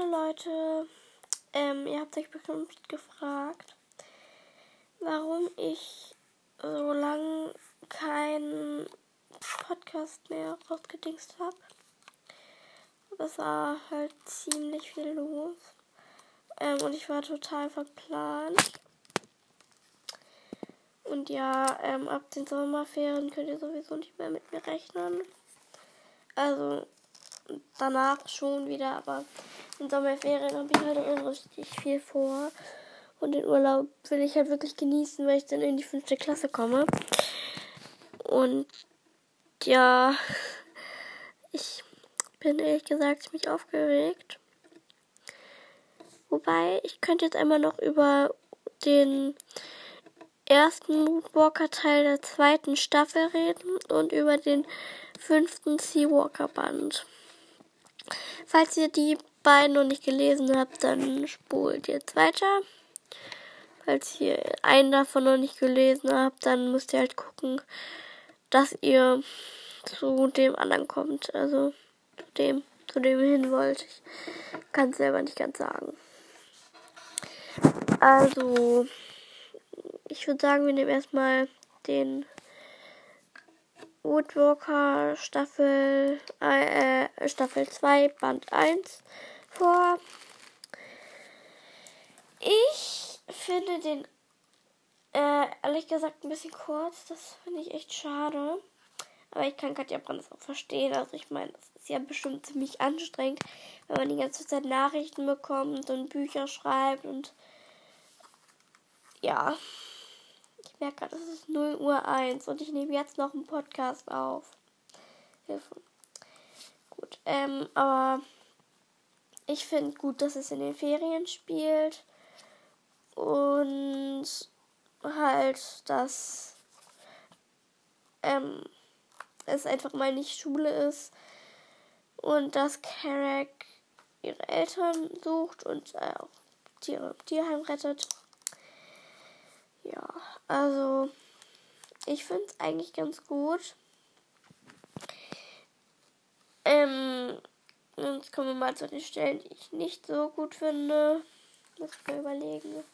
Hallo Leute, ihr habt euch bestimmt gefragt, warum ich so lange keinen Podcast mehr rausgedingst habe. Das war halt ziemlich viel los und ich war total verplant. Und ja, ab den Sommerferien könnt ihr sowieso nicht mehr mit mir rechnen. Also danach schon wieder, aber in Sommerferien habe ich halt immer richtig viel vor. Und den Urlaub will ich halt wirklich genießen, weil ich dann in die 5. Klasse komme. Und ja, ich bin ehrlich gesagt ziemlich aufgeregt. Wobei, ich könnte jetzt einmal noch über den ersten Woodwalker-Teil der 2. Staffel reden und über den 5. Seawalker-Band. Falls ihr die beiden noch nicht gelesen habt, dann spult jetzt weiter. Falls ihr einen davon noch nicht gelesen habt, dann müsst ihr halt gucken, dass ihr zu dem anderen kommt. Also zu dem ihr hin wollt. Ich kann es selber nicht ganz sagen. Also, ich würde sagen, wir nehmen erstmal den Woodwalker Staffel 2, Band 1 vor. Ich finde den ehrlich gesagt ein bisschen kurz, das finde ich echt schade. Aber ich kann Katja Brandes auch verstehen. Also ich meine, das ist ja bestimmt ziemlich anstrengend, wenn man die ganze Zeit Nachrichten bekommt und Bücher schreibt und ja. Ich merke gerade, es ist 0:01 und ich nehme jetzt noch einen Podcast auf. Hilfe. Gut, aber ich finde gut, dass es in den Ferien spielt. Und halt, dass es einfach mal nicht Schule ist und dass Carrack ihre Eltern sucht und auch Tiere im Tierheim rettet. Ja, also ich finde es eigentlich ganz gut. Jetzt kommen wir mal zu den Stellen, die ich nicht so gut finde. Muss ich mal überlegen.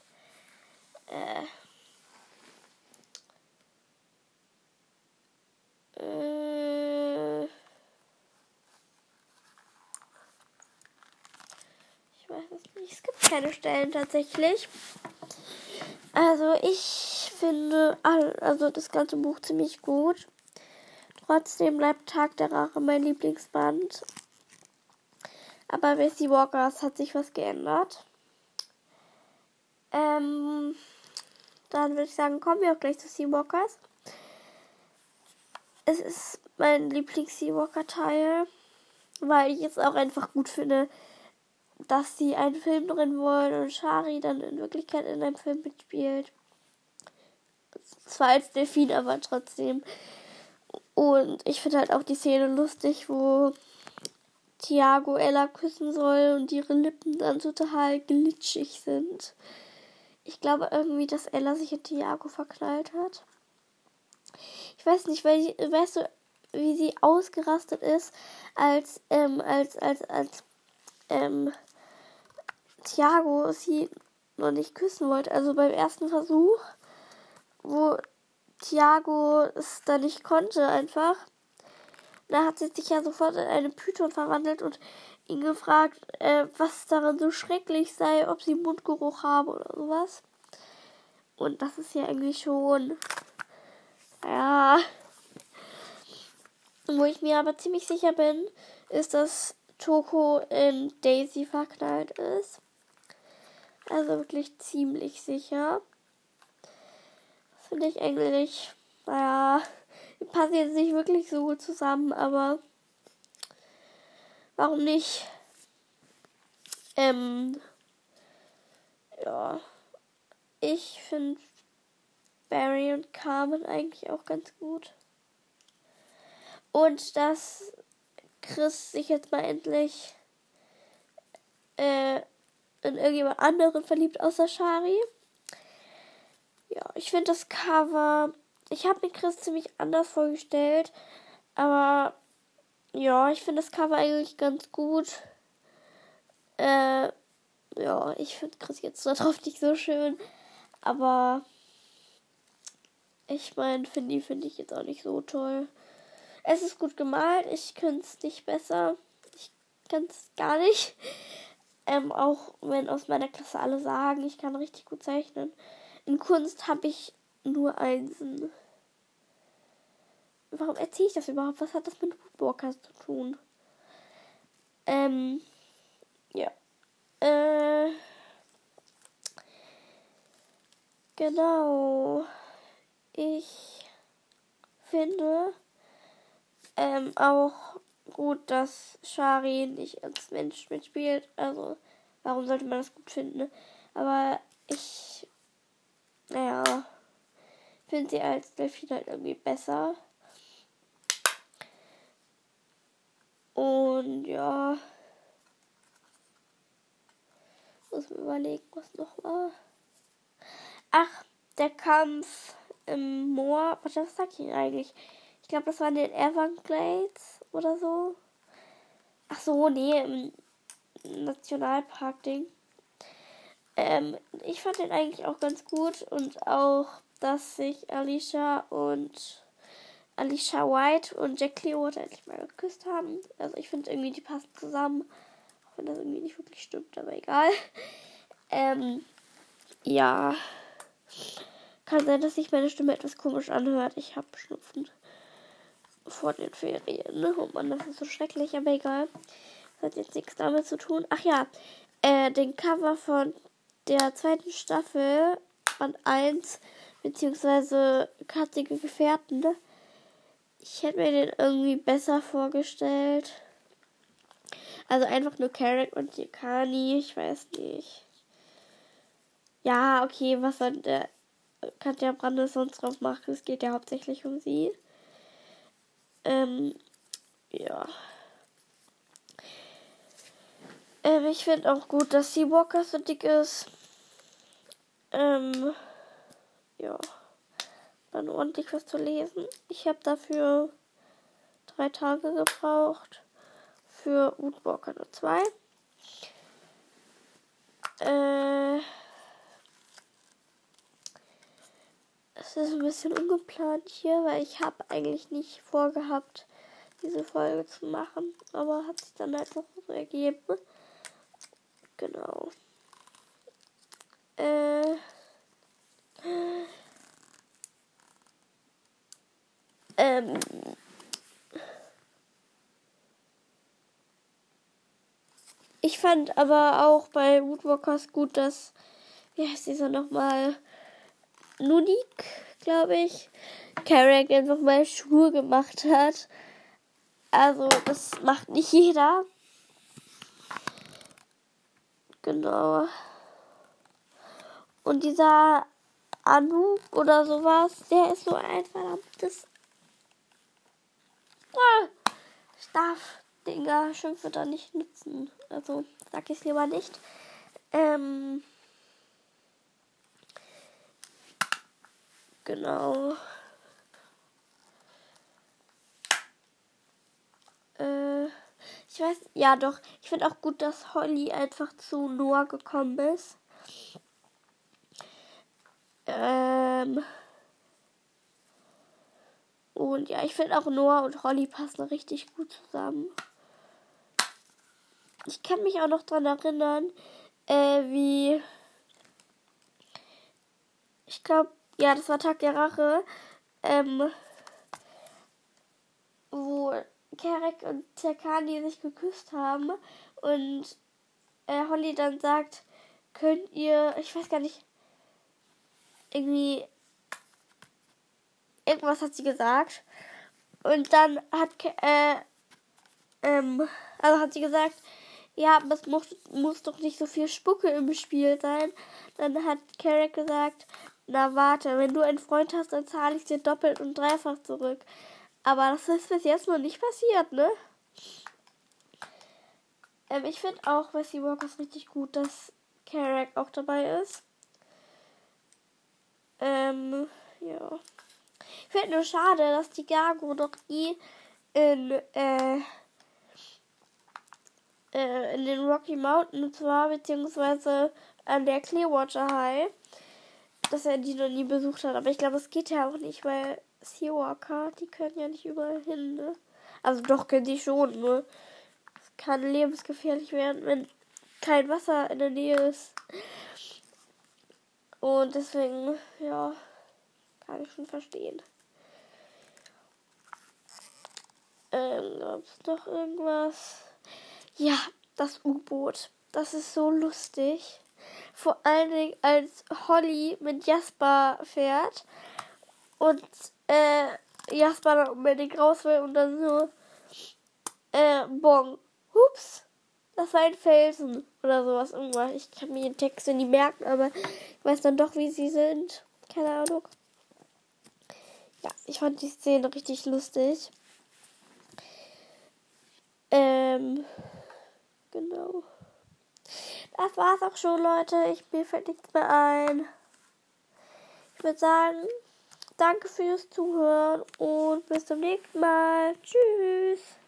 Ich weiß es nicht. Es gibt keine Stellen tatsächlich. Also ich finde das ganze Buch ziemlich gut. Trotzdem bleibt Tag der Rache mein Lieblingsband. Aber bei Seawalker hat sich was geändert. Dann würde ich sagen, kommen wir auch gleich zu Seawalker. Es ist mein Lieblings-Seawalker-Teil, weil ich es auch einfach gut finde, dass sie einen Film drin wollen und Shari dann in Wirklichkeit in einem Film mitspielt. Zwar als Delfin, aber trotzdem. Und ich finde halt auch die Szene lustig, wo Tiago Ella küssen soll und ihre Lippen dann total glitschig sind. Ich glaube irgendwie, dass Ella sich in Tiago verknallt hat. Ich weiß nicht, weil weißt du, wie sie ausgerastet ist, als Tiago sie noch nicht küssen wollte. Also beim ersten Versuch, wo Tiago es dann nicht konnte einfach. Da hat sie sich ja sofort in eine Python verwandelt und ihn gefragt, was daran so schrecklich sei, ob sie Mundgeruch habe oder sowas. Und das ist ja eigentlich schon, ja, wo ich mir aber ziemlich sicher bin, ist, dass Toko in Daisy verknallt ist. Also wirklich ziemlich sicher. Finde ich eigentlich, naja, die passen jetzt nicht wirklich so gut zusammen, aber warum nicht? Ja, ich finde Barry und Carmen eigentlich auch ganz gut. Und dass Chris sich jetzt mal endlich in irgendjemand anderen verliebt, außer Shari. Ja, ich finde das Cover, ich habe mir Chris ziemlich anders vorgestellt, aber ja, ich finde das Cover eigentlich ganz gut. Ja, ich finde Chris jetzt darauf nicht so schön. Aber ich meine, Finny finde ich jetzt auch nicht so toll. Es ist gut gemalt, ich könnte es nicht besser. Ich kann es gar nicht. Auch wenn aus meiner Klasse alle sagen, ich kann richtig gut zeichnen. In Kunst habe ich nur Einsen. Warum erzähle ich das überhaupt? Was hat das mit Woodwalker zu tun? Ja. Genau. Ich finde auch gut, dass Shari nicht als Mensch mitspielt. Also, warum sollte man das gut finden? Aber ich, finde sie als Delfin halt irgendwie besser. Und ja, muss mir überlegen, was noch war. Ach, der Kampf im Moor. Was sag ich denn eigentlich? Ich glaube, das war in den Everglades oder so. Ach so, nee, im Nationalpark-Ding. Ich fand den eigentlich auch ganz gut. Und auch, dass sich Alicia White und Jack Clearwater endlich mal geküsst haben. Also ich finde irgendwie, die passen zusammen. Auch wenn das irgendwie nicht wirklich stimmt, aber egal. Ja. Kann sein, dass sich meine Stimme etwas komisch anhört. Ich habe Schnupfen vor den Ferien. Ne? Oh Mann, das ist so schrecklich, aber egal. Das hat jetzt nichts damit zu tun. Ach ja, den Cover von der zweiten Staffel, Band 1, beziehungsweise Katzige Gefährten, ne? Ich hätte mir den irgendwie besser vorgestellt. Also einfach nur Carrot und Yekani, ich weiß nicht. Ja, okay, was soll der Katja Brandes sonst drauf machen? Es geht ja hauptsächlich um sie. Ja. Ich finde auch gut, dass Seawalker so dick ist. Ja. Dann ordentlich was zu lesen. Ich habe dafür 3 Tage gebraucht. Für Woodwalker nur 2. Es ist ein bisschen ungeplant hier, weil ich habe eigentlich nicht vorgehabt, diese Folge zu machen. Aber hat sich dann halt so ergeben. Genau. Ich fand aber auch bei Woodwalkers gut, dass, wie heißt dieser nochmal, Nunik, glaube ich, Carrack einfach mal Schuhe gemacht hat. Also, das macht nicht jeder. Genau. Und dieser Anu oder sowas, der ist so ein verdammtes ich darf Dinger Schimpfwörter nicht nutzen. Also sag ich es lieber nicht. Genau. Ich weiß, ja doch. Ich finde auch gut, dass Holly einfach zu Noah gekommen ist. Und ja, ich finde auch Noah und Holly passen richtig gut zusammen. Ich kann mich auch noch dran erinnern, wie ich glaube, ja, das war Tag der Rache, wo Carrack und Yekani sich geküsst haben und Holly dann sagt, könnt ihr, ich weiß gar nicht, irgendwie irgendwas hat sie gesagt. Und dann hat also hat sie gesagt, ja, aber es muss doch nicht so viel Spucke im Spiel sein. Dann hat Carrack gesagt, na warte, wenn du einen Freund hast, dann zahle ich dir doppelt und dreifach zurück. Aber das ist bis jetzt noch nicht passiert, ne? Ich finde auch bei Seawalkers richtig gut, dass Carrack auch dabei ist. Ja. Ich finde nur schade, dass die Gargo noch nie in in den Rocky Mountains war, beziehungsweise an der Clearwater High, dass er die noch nie besucht hat. Aber ich glaube, es geht ja auch nicht, weil Seawalker, die können ja nicht überall hin, ne? Also doch, können die schon, ne? Es kann lebensgefährlich werden, wenn kein Wasser in der Nähe ist. Und deswegen, ja, kann ich schon verstehen. Gab's noch irgendwas? Ja, das U-Boot. Das ist so lustig. Vor allen Dingen, als Holly mit Jasper fährt und Jasper dann unbedingt raus will und dann so Bong. Hups, das war ein Felsen oder sowas. Irgendwas. Ich kann mir die Texte nicht merken, aber ich weiß dann doch, wie sie sind. Keine Ahnung. Ja, ich fand die Szene richtig lustig. Genau. Das war's auch schon, Leute. Mir fällt nichts mehr ein. Ich würde sagen, danke fürs Zuhören und bis zum nächsten Mal. Tschüss.